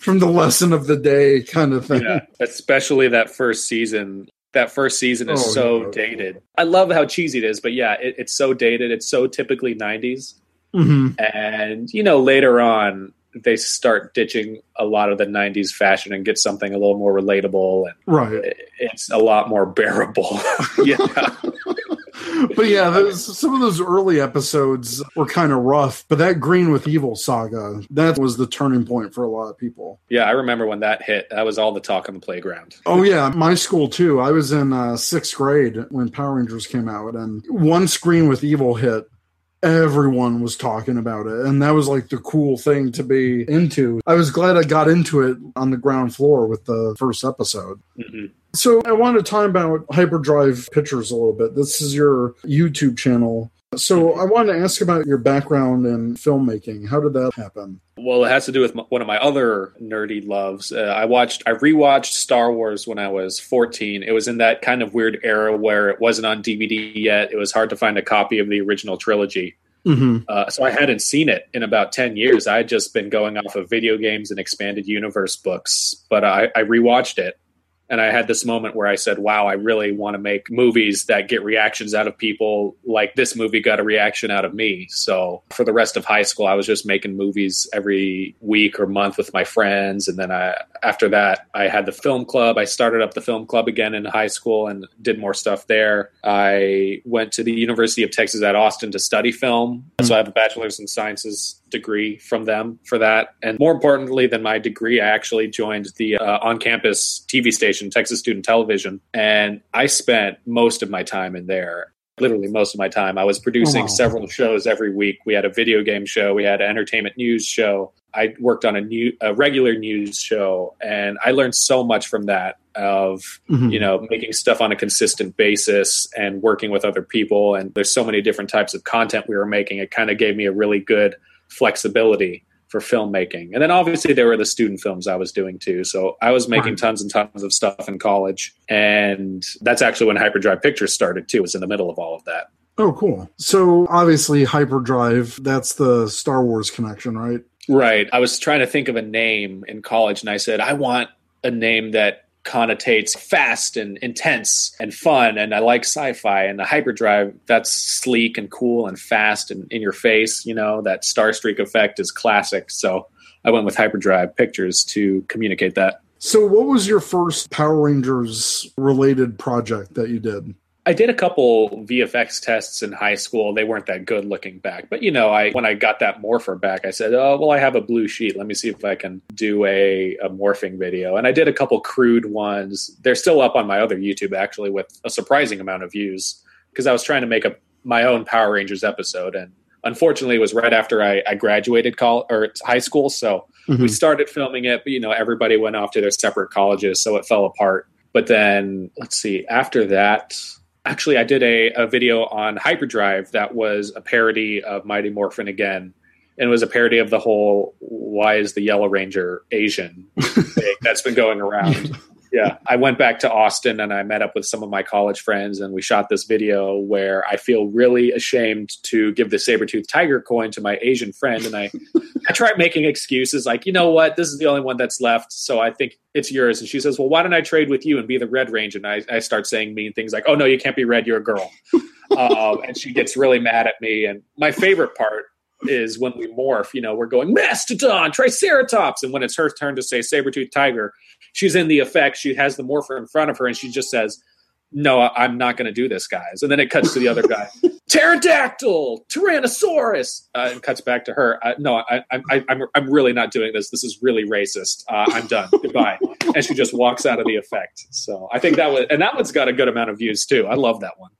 from the lesson of the day kind of thing. Yeah, especially that first season. That first season is dated. I love how cheesy it is, but yeah, it's so dated. It's so typically 90s. Mm-hmm. And, you know, later on, they start ditching a lot of the 90s fashion and get something a little more relatable. And it's a lot more bearable. But yeah, some of those early episodes were kind of rough, but that Green with Evil saga, that was the turning point for a lot of people. Yeah, I remember when that hit. That was all the talk on the playground. Oh yeah, my school too. I was in 6th grade when Power Rangers came out, and once Green with Evil hit, everyone was talking about it, and that was like the cool thing to be into. I was glad I got into it on the ground floor with the first episode. Mm-hmm. So I want to talk about Hyperdrive Pictures a little bit. This is your YouTube channel. So I wanted to ask about your background in filmmaking. How did that happen? Well, it has to do with one of my other nerdy loves. I rewatched Star Wars when I was 14. It was in that kind of weird era where it wasn't on DVD yet. It was hard to find a copy of the original trilogy. Mm-hmm. So I hadn't seen it in about 10 years. I had just been going off of video games and expanded universe books, but I rewatched it. And I had this moment where I said, wow, I really want to make movies that get reactions out of people like this movie got a reaction out of me. So for the rest of high school, I was just making movies every week or month with my friends. And then after that, I had the film club. I started up the film club again in high school and did more stuff there. I went to the University of Texas at Austin to study film. Mm-hmm. So I have a bachelor's in sciences degree from them for that. And more importantly than my degree, I actually joined the on-campus TV station, Texas Student Television. And I spent most of my time in there, literally most of my time. I was producing several shows every week. We had a video game show. We had an entertainment news show. I worked on a regular news show. And I learned so much from that of, you know, making stuff on a consistent basis and working with other people. And there's so many different types of content we were making. It kind of gave me a really good flexibility for filmmaking. And then obviously there were the student films I was doing too. So I was making tons and tons of stuff in college. And that's actually when Hyperdrive Pictures started too. It was in the middle of all of that. Oh, cool. So obviously Hyperdrive, that's the Star Wars connection, right? Right. I was trying to think of a name in college, and I said, I want a name that connotates fast and intense and fun, and I like sci-fi, and the hyperdrive, that's sleek and cool and fast and in your face. You know, that Starstreak effect is classic, so I went with Hyperdrive Pictures to communicate that. So what was your first Power Rangers related project that you did? I did a couple VFX tests in high school. They weren't that good looking back. But, you know, when I got that morpher back, I said, oh, well, I have a blue sheet. Let me see if I can do a morphing video. And I did a couple crude ones. They're still up on my other YouTube, actually, with a surprising amount of views, because I was trying to make my own Power Rangers episode. And unfortunately, it was right after I graduated high school. So we started filming it. But, you know, everybody went off to their separate colleges. So it fell apart. But then, let's see, after that... Actually, I did a video on Hyperdrive that was a parody of Mighty Morphin again. And it was a parody of the whole, why is the Yellow Ranger Asian thing that's been going around. Yeah, I went back to Austin and I met up with some of my college friends, and we shot this video where I feel really ashamed to give the saber-toothed tiger coin to my Asian friend. And I tried making excuses like, you know what, this is the only one that's left, so I think it's yours. And she says, well, why don't I trade with you and be the Red Ranger? And I start saying mean things like, oh, no, you can't be red, you're a girl. And she gets really mad at me. And my favorite part is when we morph, you know, we're going Mastodon, Triceratops. And when it's her turn to say Sabertooth Tiger, she's in the effect. She has the morpher in front of her and she just says, no, I'm not going to do this, guys. And then it cuts to the other guy. Pterodactyl, Tyrannosaurus, and cuts back to her. No, I'm really not doing this. This is really racist. I'm done. Goodbye. And she just walks out of the effect. So I think that was, and that one's got a good amount of views too. I love that one.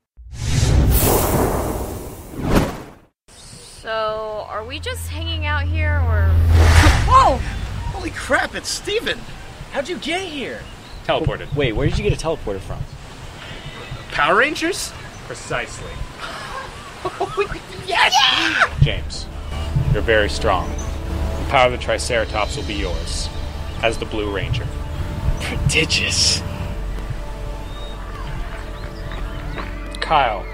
So are we just hanging out here or? Whoa! Holy crap, it's Steven. How'd you get here? Teleported. Wait, where did you get a teleporter from? Power Rangers? Precisely. Yes! Yeah! James, you're very strong. The power of the Triceratops will be yours, as the Blue Ranger. Prodigious. Kyle,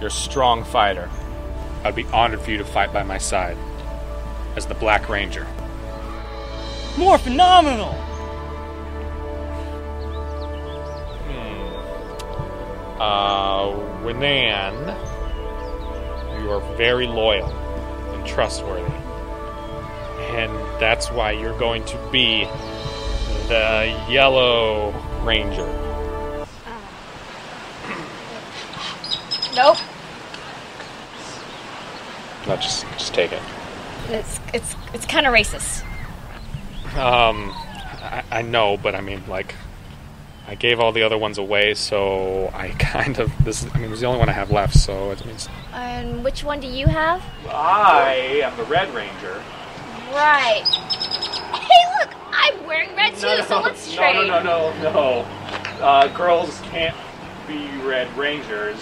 you're a strong fighter. I'd be honored for you to fight by my side, as the Black Ranger. More phenomenal! Renan, you are very loyal and trustworthy. And that's why you're going to be the Yellow Ranger. Nope. No, just take it. It's kind of racist. I know, but I mean, like, I gave all the other ones away, so I kind of... it was the only one I have left, so it means... And which one do you have? I am the Red Ranger. Right. Hey, look! I'm wearing red too, so let's trade. No. Girls can't be Red Rangers.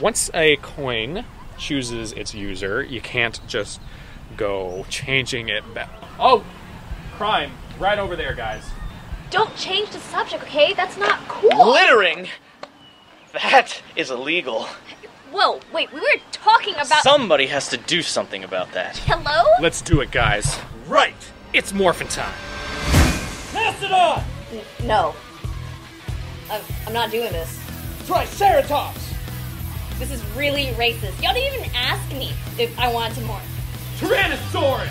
Once a coin chooses its user, you can't just go changing it back. Oh! Crime. Right over there, guys. Don't change the subject, okay? That's not cool. Littering? That is illegal. Whoa, wait, we were talking about... Somebody has to do something about that. Hello? Let's do it, guys. Right! It's morphin' time. Mastodon! No. I'm not doing this. Triceratops! This is really racist. Y'all didn't even ask me if I wanted to morph. Tyrannosaurus!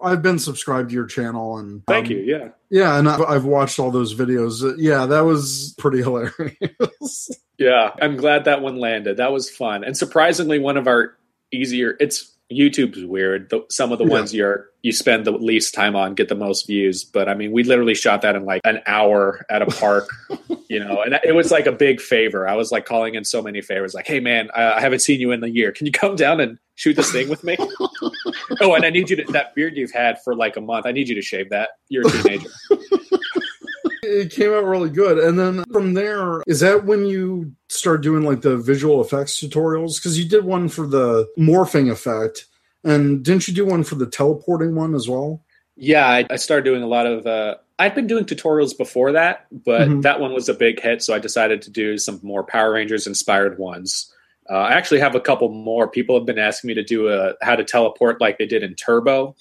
I've been subscribed to your channel and thank you. Yeah. Yeah. And I've watched all those videos. Yeah. That was pretty hilarious. Yeah. I'm glad that one landed. That was fun. And surprisingly, one of our easier, it's YouTube's weird. Some of the ones you spend the least time on get the most views. But I mean, we literally shot that in like an hour at a park, you know, and it was like a big favor. I was like calling in so many favors like, hey man, I haven't seen you in a year. Can you come down and shoot this thing with me? Oh, and I need you to, that beard you've had for like a month, I need you to shave that. You're a teenager. It came out really good. And then from there, is that when you start doing like the visual effects tutorials? Because you did one for the morphing effect. And didn't you do one for the teleporting one as well? Yeah, I started doing a lot of... I'd been doing tutorials before that, but that one was a big hit. So I decided to do some more Power Rangers inspired ones. I actually have a couple more. People have been asking me to do how to teleport like they did in Turbo,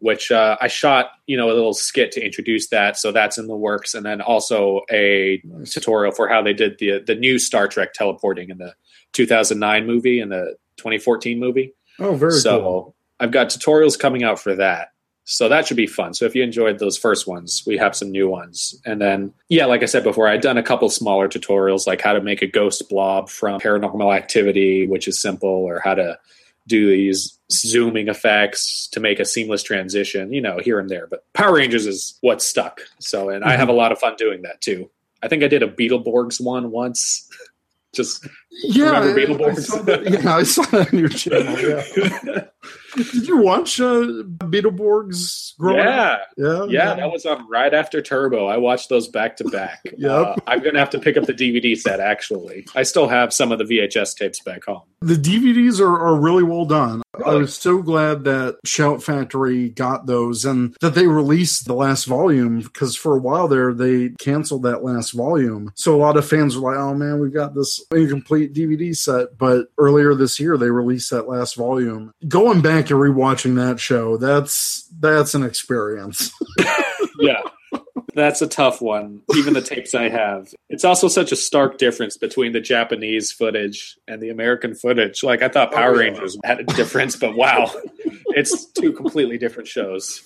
which I shot, a little skit to introduce that. So that's in the works. And then also a tutorial for how they did the new Star Trek teleporting in the 2009 movie and the 2014 movie. Oh, very cool. I've got tutorials coming out for that. So that should be fun. So if you enjoyed those first ones, we have some new ones. And then, yeah, like I said before, I'd done a couple smaller tutorials, like how to make a ghost blob from Paranormal Activity, which is simple, or how to do these zooming effects to make a seamless transition, here and there. But Power Rangers is what stuck. So, and I have a lot of fun doing that too. I think I did a Beetleborgs one once. Just remember Beetleborgs. I saw that on your channel. Yeah. Did you watch Beetleborgs growing up? Yeah, that was on right after Turbo. I watched those back to back. I'm going to have to pick up the DVD set, actually. I still have some of the VHS tapes back home. The DVDs are really well done. Really? I was so glad that Shout Factory got those and that they released the last volume, because for a while there, they canceled that last volume. So a lot of fans were like, oh man, we've got this incomplete DVD set. But earlier this year, they released that last volume. Going back and rewatching that show, that's an experience. Yeah, That's a tough one, even the tapes I have. It's also such a stark difference between the Japanese footage and the American footage. Like, I thought Power Rangers had a difference, but wow, it's two completely different shows.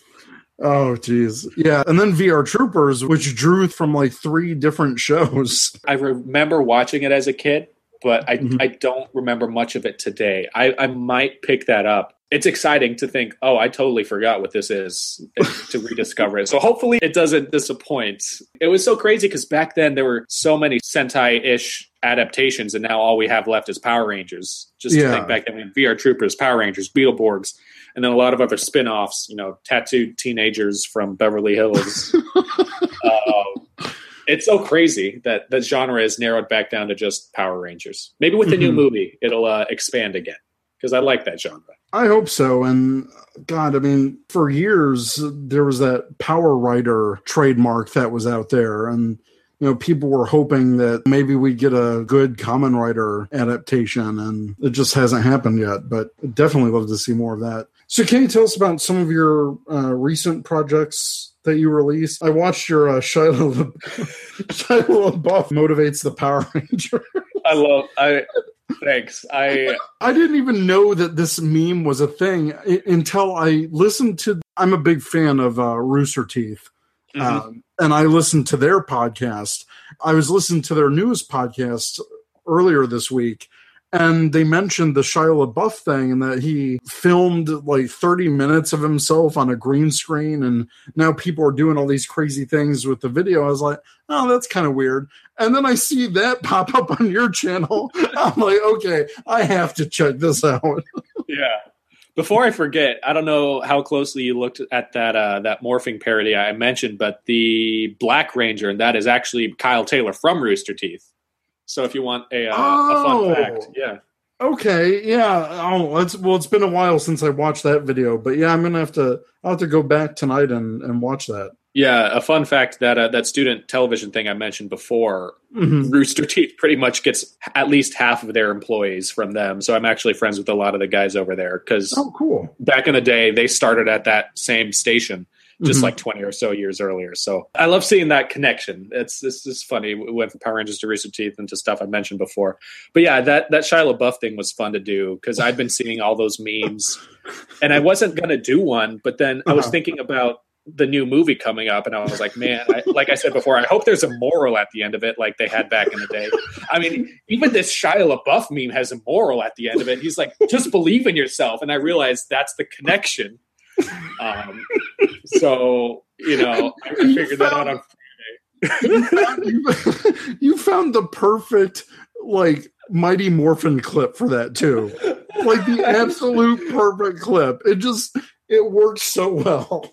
Oh, geez. Yeah. And then VR Troopers, which drew from like three different shows. I remember watching it as a kid, but I don't remember much of it today. I might pick that up. It's exciting to think, oh, I totally forgot what this is, to rediscover it. So hopefully it doesn't disappoint. It was so crazy because back then there were so many Sentai-ish adaptations, and now all we have left is Power Rangers. Just to think back then, we had VR Troopers, Power Rangers, Beetleborgs, and then a lot of other spin-offs, you know, tattooed teenagers from Beverly Hills. It's so crazy that the genre is narrowed back down to just Power Rangers. Maybe with the new movie, it'll expand again, because I like that genre. I hope so. And God, I mean, for years, there was that Power Rider trademark that was out there. And, you know, people were hoping that maybe we'd get a good Kamen Rider adaptation. And it just hasn't happened yet. But I'd definitely love to see more of that. So can you tell us about some of your recent projects that you released? I watched your Shia LaBeouf Motivates the Power Ranger. Thanks. I didn't even know that this meme was a thing until I listened to... I'm a big fan of Rooster Teeth, and I listened to their podcast. I was listening to their newest podcast earlier this week, and they mentioned the Shia LaBeouf thing and that he filmed like 30 minutes of himself on a green screen, and now people are doing all these crazy things with the video. I was like, oh, that's kind of weird. And then I see that pop up on your channel. I'm like, okay, I have to check this out. Yeah. Before I forget, I don't know how closely you looked at that morphing parody I mentioned, but the Black Ranger, and that is actually Kyle Taylor from Rooster Teeth. So if you want a fun fact, yeah. Okay, yeah. Oh, it's been a while since I watched that video, but yeah, I'm gonna I'll have to go back tonight and watch that. Yeah, a fun fact that that student television thing I mentioned before, Rooster Teeth pretty much gets at least half of their employees from them. So I'm actually friends with a lot of the guys over there because back in the day they started at that same station. Just like 20 or so years earlier. So I love seeing that connection. It's funny. We went from Power Rangers to Rooster Teeth and to stuff I mentioned before. But yeah, that Shia LaBeouf thing was fun to do because I've been seeing all those memes. And I wasn't going to do one, but then I was thinking about the new movie coming up, and I was like, man, like I said before, I hope there's a moral at the end of it like they had back in the day. I mean, even this Shia LaBeouf meme has a moral at the end of it. He's like, just believe in yourself. And I realized that's the connection. So, you know, I figured that out on Friday. You found the perfect, like, Mighty Morphin clip for that, too. Like, the absolute perfect clip. It worked so well.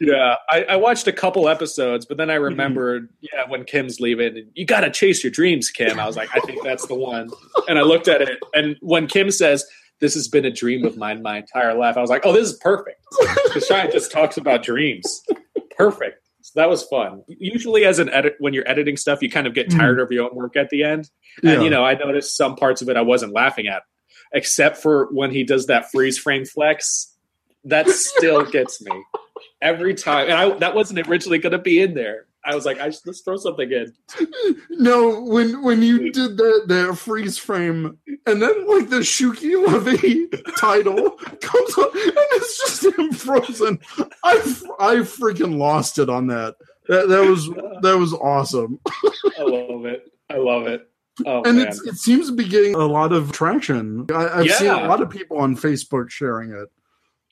Yeah, I watched a couple episodes, but then I remembered, when Kim's leaving, you got to chase your dreams, Kim. I was like, I think that's the one. And I looked at it, and when Kim says, this has been a dream of mine my entire life, I was like, oh, this is perfect. Because Shia just talks about dreams. Perfect. So that was fun. Usually as an edit, when you're editing stuff, you kind of get tired of your own work at the end. And, you know, I noticed some parts of it I wasn't laughing at, except for when he does that freeze frame flex. That still gets me every time. And that wasn't originally going to be in there. I was like, let's throw something in. No, when you did the freeze frame, and then like the Shuki Levy title comes up, and it's just him frozen. I freaking lost it on that. That was awesome. I love it. I love it. Oh, and it seems to be getting a lot of traction. I've seen a lot of people on Facebook sharing it.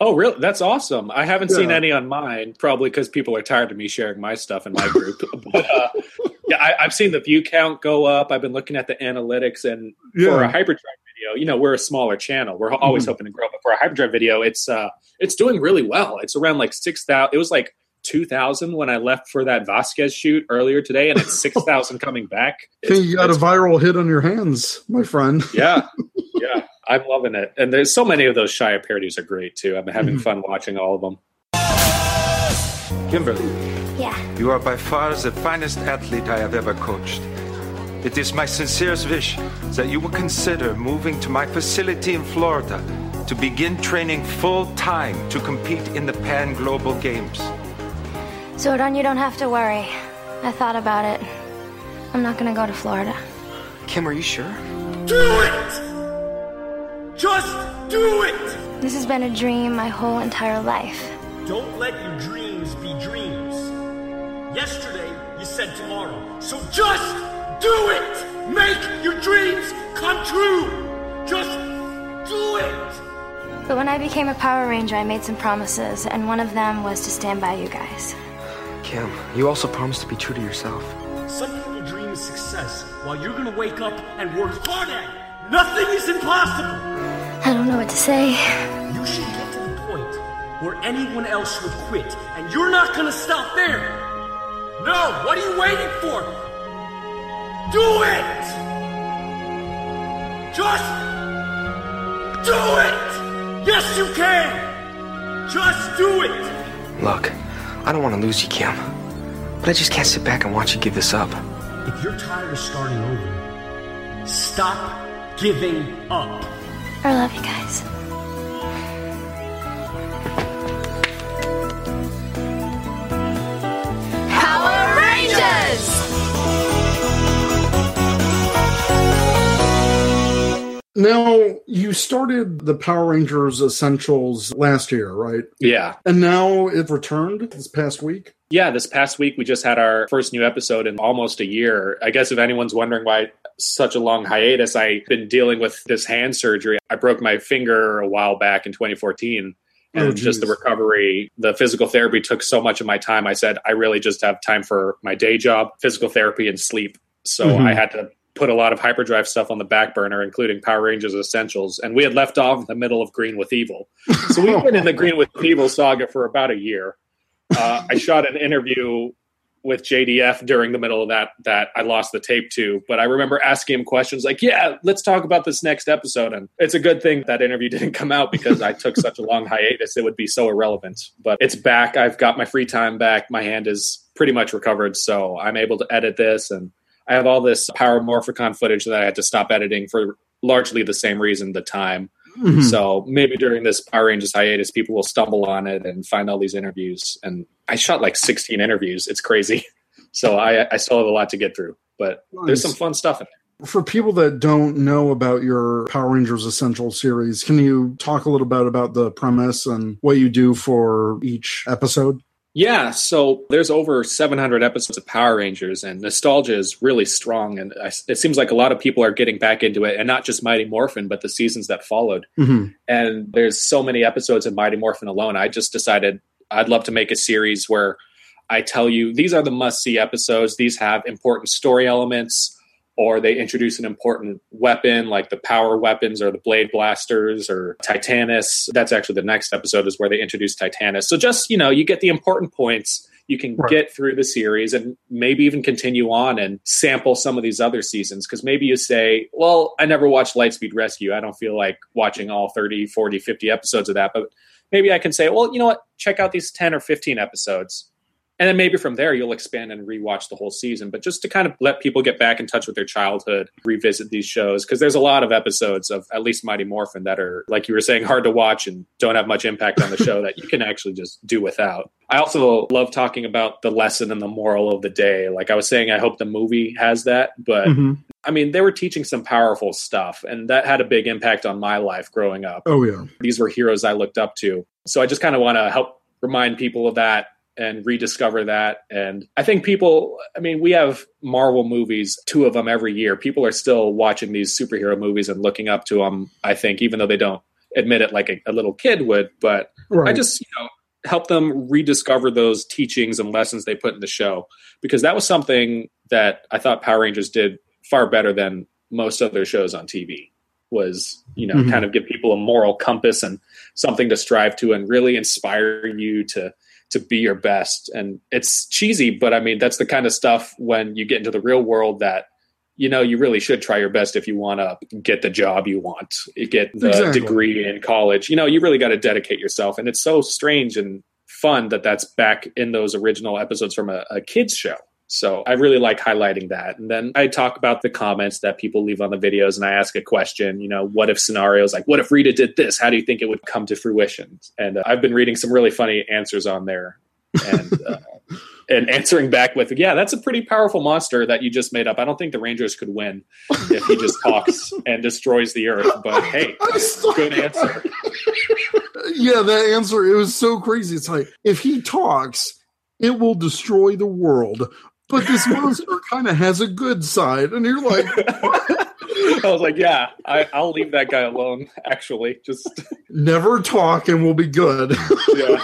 Oh, really? That's awesome. I haven't seen any on mine, probably because people are tired of me sharing my stuff in my group. But I've seen the view count go up. I've been looking at the analytics, and for a Hyperdrive video, you know, we're a smaller channel. We're always hoping to grow. But for a Hyperdrive video, it's doing really well. It's around like 6,000. It was like 2,000 when I left for that Vasquez shoot earlier today, and it's 6,000 coming back. You got a viral hit on your hands, my friend. Yeah, yeah. I'm loving it. And there's so many of those Shia parodies are great, too. I've been having fun watching all of them. Kimberly. Yeah. You are by far the finest athlete I have ever coached. It is my sincerest wish that you will consider moving to my facility in Florida to begin training full-time to compete in the Pan Global Games. Zordon, you don't have to worry. I thought about it. I'm not gonna go to Florida. Kim, are you sure? Do it! Just do it! This has been a dream my whole entire life. Don't let your dreams be dreams. Yesterday, you said tomorrow. So just do it! Make your dreams come true! Just do it! But when I became a Power Ranger, I made some promises, and one of them was to stand by you guys. Kim, you also promised to be true to yourself. Some people dream of success, while you're gonna wake up and work hard at it. Nothing is impossible! I don't know what to say. You should get to the point where anyone else would quit, and you're not gonna stop there! No, what are you waiting for? Do it! Just do it! Yes, you can! Just do it! Look, I don't want to lose you, Kim. But I just can't sit back and watch you give this up. If you're tired of starting over, stop giving up. I love you guys. Power Rangers! Now, you started the Power Rangers Essentials last year, right? Yeah. And now it returned this past week? Yeah, this past week we just had our first new episode in almost a year. I guess if anyone's wondering why such a long hiatus, I've been dealing with this hand surgery. I broke my finger a while back in 2014. And just the recovery, the physical therapy took so much of my time. I said, I really just have time for my day job, physical therapy, and sleep. So I had to put a lot of Hyperdrive stuff on the back burner, including Power Rangers Essentials. And we had left off in the middle of Green with Evil. So we've been in the Green with Evil saga for about a year. I shot an interview with JDF during the middle of that I lost the tape to. But I remember asking him questions like, yeah, let's talk about this next episode. And it's a good thing that interview didn't come out because I took such a long hiatus. It would be so irrelevant. But it's back. I've got my free time back. My hand is pretty much recovered. So I'm able to edit this, and I have all this Power Morphicon footage that I had to stop editing for largely the same reason, the time. Mm-hmm. So maybe during this Power Rangers hiatus, people will stumble on it and find all these interviews. And I shot like 16 interviews. It's crazy. So I still have a lot to get through. But There's some fun stuff in there. For people that don't know about your Power Rangers Essential series, can you talk a little bit about the premise and what you do for each episode? Yeah, so there's over 700 episodes of Power Rangers, and nostalgia is really strong, and it seems like a lot of people are getting back into it, and not just Mighty Morphin, but the seasons that followed. Mm-hmm. And there's so many episodes of Mighty Morphin alone, I just decided I'd love to make a series where I tell you, these are the must-see episodes, these have important story elements, or they introduce an important weapon, like the power weapons or the blade blasters or Titanus. That's actually the next episode is where they introduce Titanus. So just, you get the important points. You can get through the series and maybe even continue on and sample some of these other seasons. Because maybe you say, well, I never watched Lightspeed Rescue. I don't feel like watching all 30, 40, 50 episodes of that. But maybe I can say, well, you know what? Check out these 10 or 15 episodes. And then maybe from there, you'll expand and rewatch the whole season. But just to kind of let people get back in touch with their childhood, revisit these shows. Because there's a lot of episodes of at least Mighty Morphin that are, like you were saying, hard to watch and don't have much impact on the show that you can actually just do without. I also love talking about the lesson and the moral of the day. Like I was saying, I hope the movie has that. But I mean, they were teaching some powerful stuff. And that had a big impact on my life growing up. Oh, yeah. These were heroes I looked up to. So I just kind of want to help remind people of that and rediscover that. And I think people, we have Marvel movies, 2 of them every year. People are still watching these superhero movies and looking up to them, I think, even though they don't admit it like a little kid would. But I just, help them rediscover those teachings and lessons they put in the show. Because that was something that I thought Power Rangers did far better than most other shows on TV, was, kind of give people a moral compass and something to strive to and really inspire you to be your best. And it's cheesy, but that's the kind of stuff when you get into the real world that, you really should try your best if you want to get the job you want, get the degree in college. You really got to dedicate yourself. And it's so strange and fun that that's back in those original episodes from a kid's show. So I really like highlighting that. And then I talk about the comments that people leave on the videos, and I ask a question, what if scenarios, like what if Rita did this? How do you think it would come to fruition? And I've been reading some really funny answers on there and answering back with, yeah, that's a pretty powerful monster that you just made up. I don't think the Rangers could win if he just talks and destroys the earth. But hey, good answer. Yeah, that answer, it was so crazy. It's like, if he talks, it will destroy the world. But this monster kind of has a good side. And you're like, what? I was like, yeah, I'll leave that guy alone, actually. Just never talk and we'll be good. Yeah.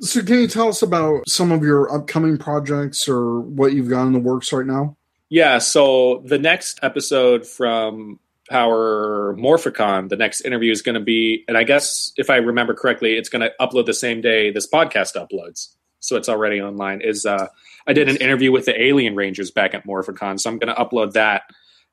So can you tell us about some of your upcoming projects or what you've got in the works right now? Yeah, so the next episode from Power Morphicon, the next interview is going to be, and I guess if I remember correctly, it's going to upload the same day this podcast uploads. So it's already online. I did an interview with the Alien Rangers back at Morphicon, so I'm going to upload that.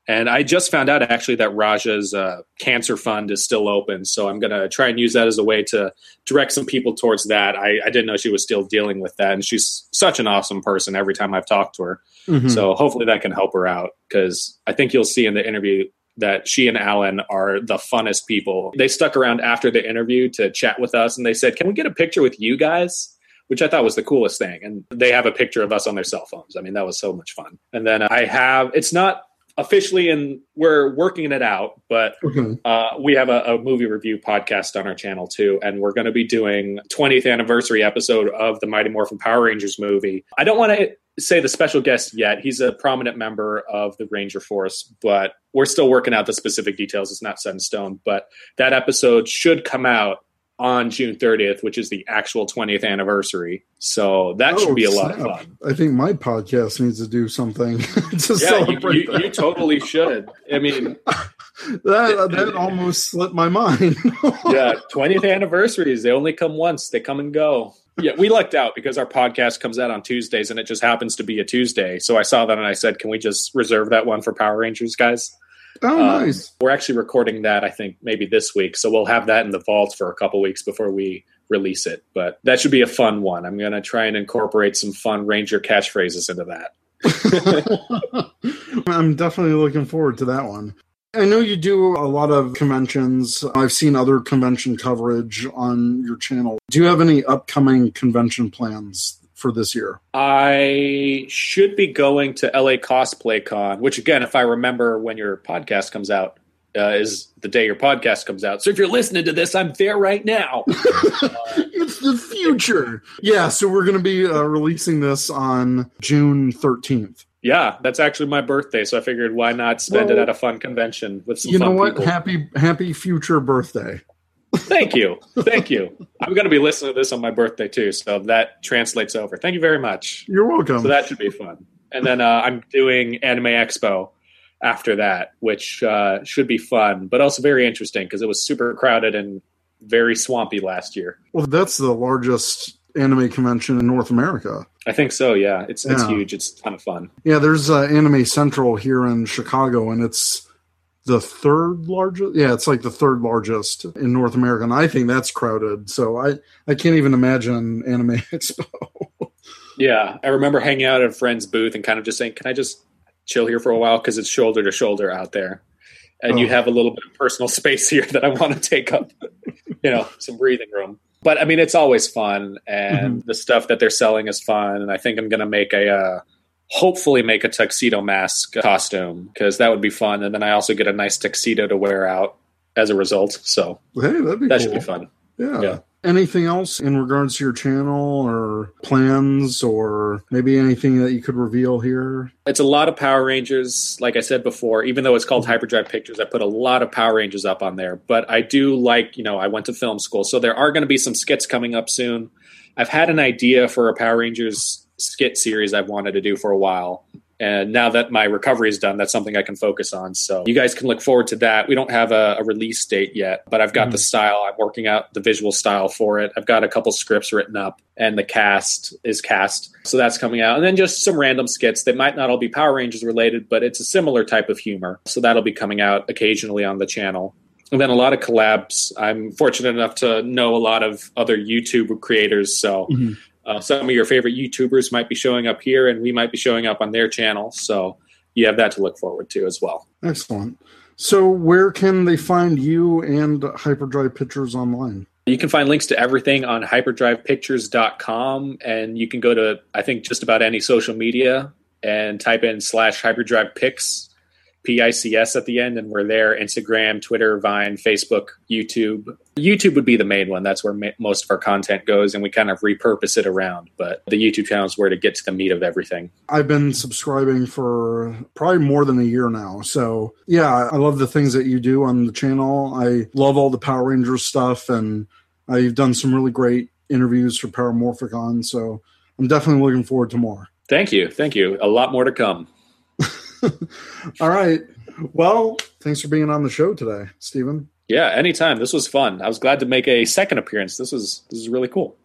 And I just found out, actually, that Raja's cancer fund is still open. So I'm going to try and use that as a way to direct some people towards that. I didn't know she was still dealing with that. And she's such an awesome person every time I've talked to her. Mm-hmm. So hopefully that can help her out, because I think you'll see in the interview that she and Alan are the funnest people. They stuck around after the interview to chat with us. And they said, can we get a picture with you guys? Which I thought was the coolest thing. And they have a picture of us on their cell phones. I mean, that was so much fun. And then it's not officially, and we're working it out, but we have a movie review podcast on our channel too, and we're going to be doing 20th anniversary episode of the Mighty Morphin Power Rangers movie. I don't want to say the special guest yet. He's a prominent member of the Ranger Force, but we're still working out the specific details. It's not set in stone, but that episode should come out on June 30th, which is the actual 20th anniversary. So that should be a lot of fun. I think my podcast needs to do something to celebrate that. You totally should. I mean... that almost slipped my mind. Yeah, 20th anniversaries. They only come once. They come and go. Yeah, we lucked out because our podcast comes out on Tuesdays, and it just happens to be a Tuesday. So I saw that and I said, can we just reserve that one for Power Rangers, guys? Oh, nice. We're actually recording that, I think, maybe this week. So we'll have that in the vault for a couple weeks before we release it. But that should be a fun one. I'm going to try and incorporate some fun Ranger catchphrases into that. I'm definitely looking forward to that one. I know you do a lot of conventions. I've seen other convention coverage on your channel. Do you have any upcoming convention plans for this year? I should be going to LA Cosplay Con, which, again, if I remember when your podcast comes out, is the day your podcast comes out. So if you're listening to this, I'm there right now. It's the future. Yeah, so we're going to be releasing this on June 13th. Yeah, that's actually my birthday, so I figured why not spend it at a fun convention with some fun people. You know what? Happy future birthday. Thank you. I'm going to be listening to this on my birthday, too, so that translates over. Thank you very much. You're welcome. So that should be fun. And then I'm doing Anime Expo after that, which should be fun, but also very interesting because it was super crowded and very swampy last year. Well, that's the largest anime convention in North America. I think so, yeah. It's huge. It's a ton of fun. Yeah, there's Anime Central here in Chicago, and it's... the third largest? Yeah, it's like the third largest in North America, and I think that's crowded. So I can't even imagine Anime Expo. Yeah, I remember hanging out at a friend's booth and kind of just saying, can I just chill here for a while? Because it's shoulder to shoulder out there. And you have a little bit of personal space here that I want to take up, some breathing room. But, I mean, it's always fun, and the stuff that they're selling is fun. And I think I'm going to make hopefully make a tuxedo mask costume, because that would be fun. And then I also get a nice tuxedo to wear out as a result. So that should be fun. Yeah. Anything else in regards to your channel or plans, or maybe anything that you could reveal here? It's a lot of Power Rangers. Like I said before, even though it's called Hyperdrive Pictures, I put a lot of Power Rangers up on there. But I do like, I went to film school. So there are going to be some skits coming up soon. I've had an idea for a Power Rangers skit series I've wanted to do for a while, and now that my recovery is done, that's something I can focus on. So you guys can look forward to that. We don't have a release date yet, but I've got the style. I'm working out the visual style for it. I've got a couple scripts written up, and the cast is cast, so that's coming out. And then just some random skits that might not all be Power Rangers related, but it's a similar type of humor, so that'll be coming out occasionally on the channel. And then a lot of collabs. I'm fortunate enough to know a lot of other YouTube creators, so some of your favorite YouTubers might be showing up here, and we might be showing up on their channel. So you have that to look forward to as well. Excellent. So where can they find you and Hyperdrive Pictures online? You can find links to everything on hyperdrivepictures.com, and you can go to, I think, just about any social media and type in /hyperdrivepics, PICS at the end, and we're there. Instagram, Twitter, Vine, Facebook, YouTube. YouTube would be the main one. That's where most of our content goes, and we kind of repurpose it around. But the YouTube channel is where to get to the meat of everything. I've been subscribing for probably more than a year now. So, yeah, I love the things that you do on the channel. I love all the Power Rangers stuff, and I've done some really great interviews for Power Morphicon. So I'm definitely looking forward to more. Thank you. Thank you. A lot more to come. All right. Well, thanks for being on the show today, Steven. Yeah, anytime. This was fun. I was glad to make a second appearance. This is really cool.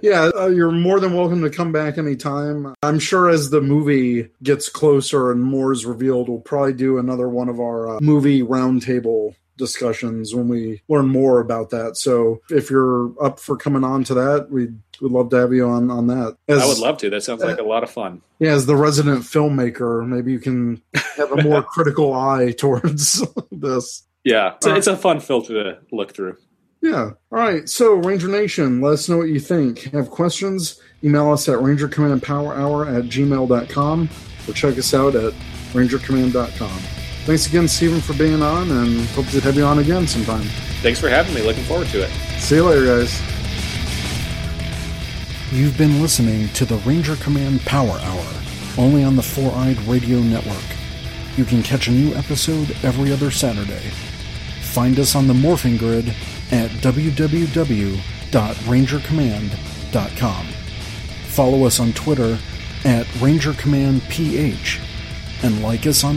Yeah, you're more than welcome to come back anytime. I'm sure as the movie gets closer and more is revealed, we'll probably do another one of our movie roundtable discussions when we learn more about that. So if you're up for coming on to that, we'd love to have you on that. I would love to. That sounds like a lot of fun. Yeah, as the resident filmmaker, maybe you can have a more critical eye towards this. Yeah, it's a fun filter to look through. Yeah. All right. So, Ranger Nation, let us know what you think. Have questions? Email us at rangercommandpowerhour@gmail.com or check us out at rangercommand.com. Thanks again, Steven, for being on, and hope to have you on again sometime. Thanks for having me. Looking forward to it. See you later, guys. You've been listening to the Ranger Command Power Hour, only on the Four Eyed Radio Network. You can catch a new episode every other Saturday. Find us on the Morphing Grid at www.rangercommand.com. Follow us on Twitter at rangercommandph and like us on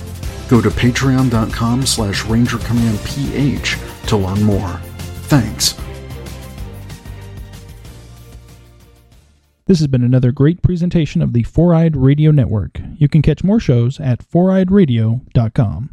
Go to patreon.com/rangercommandph to learn more. Thanks. This has been another great presentation of the Four Eyed Radio Network. You can catch more shows at foureyedradio.com.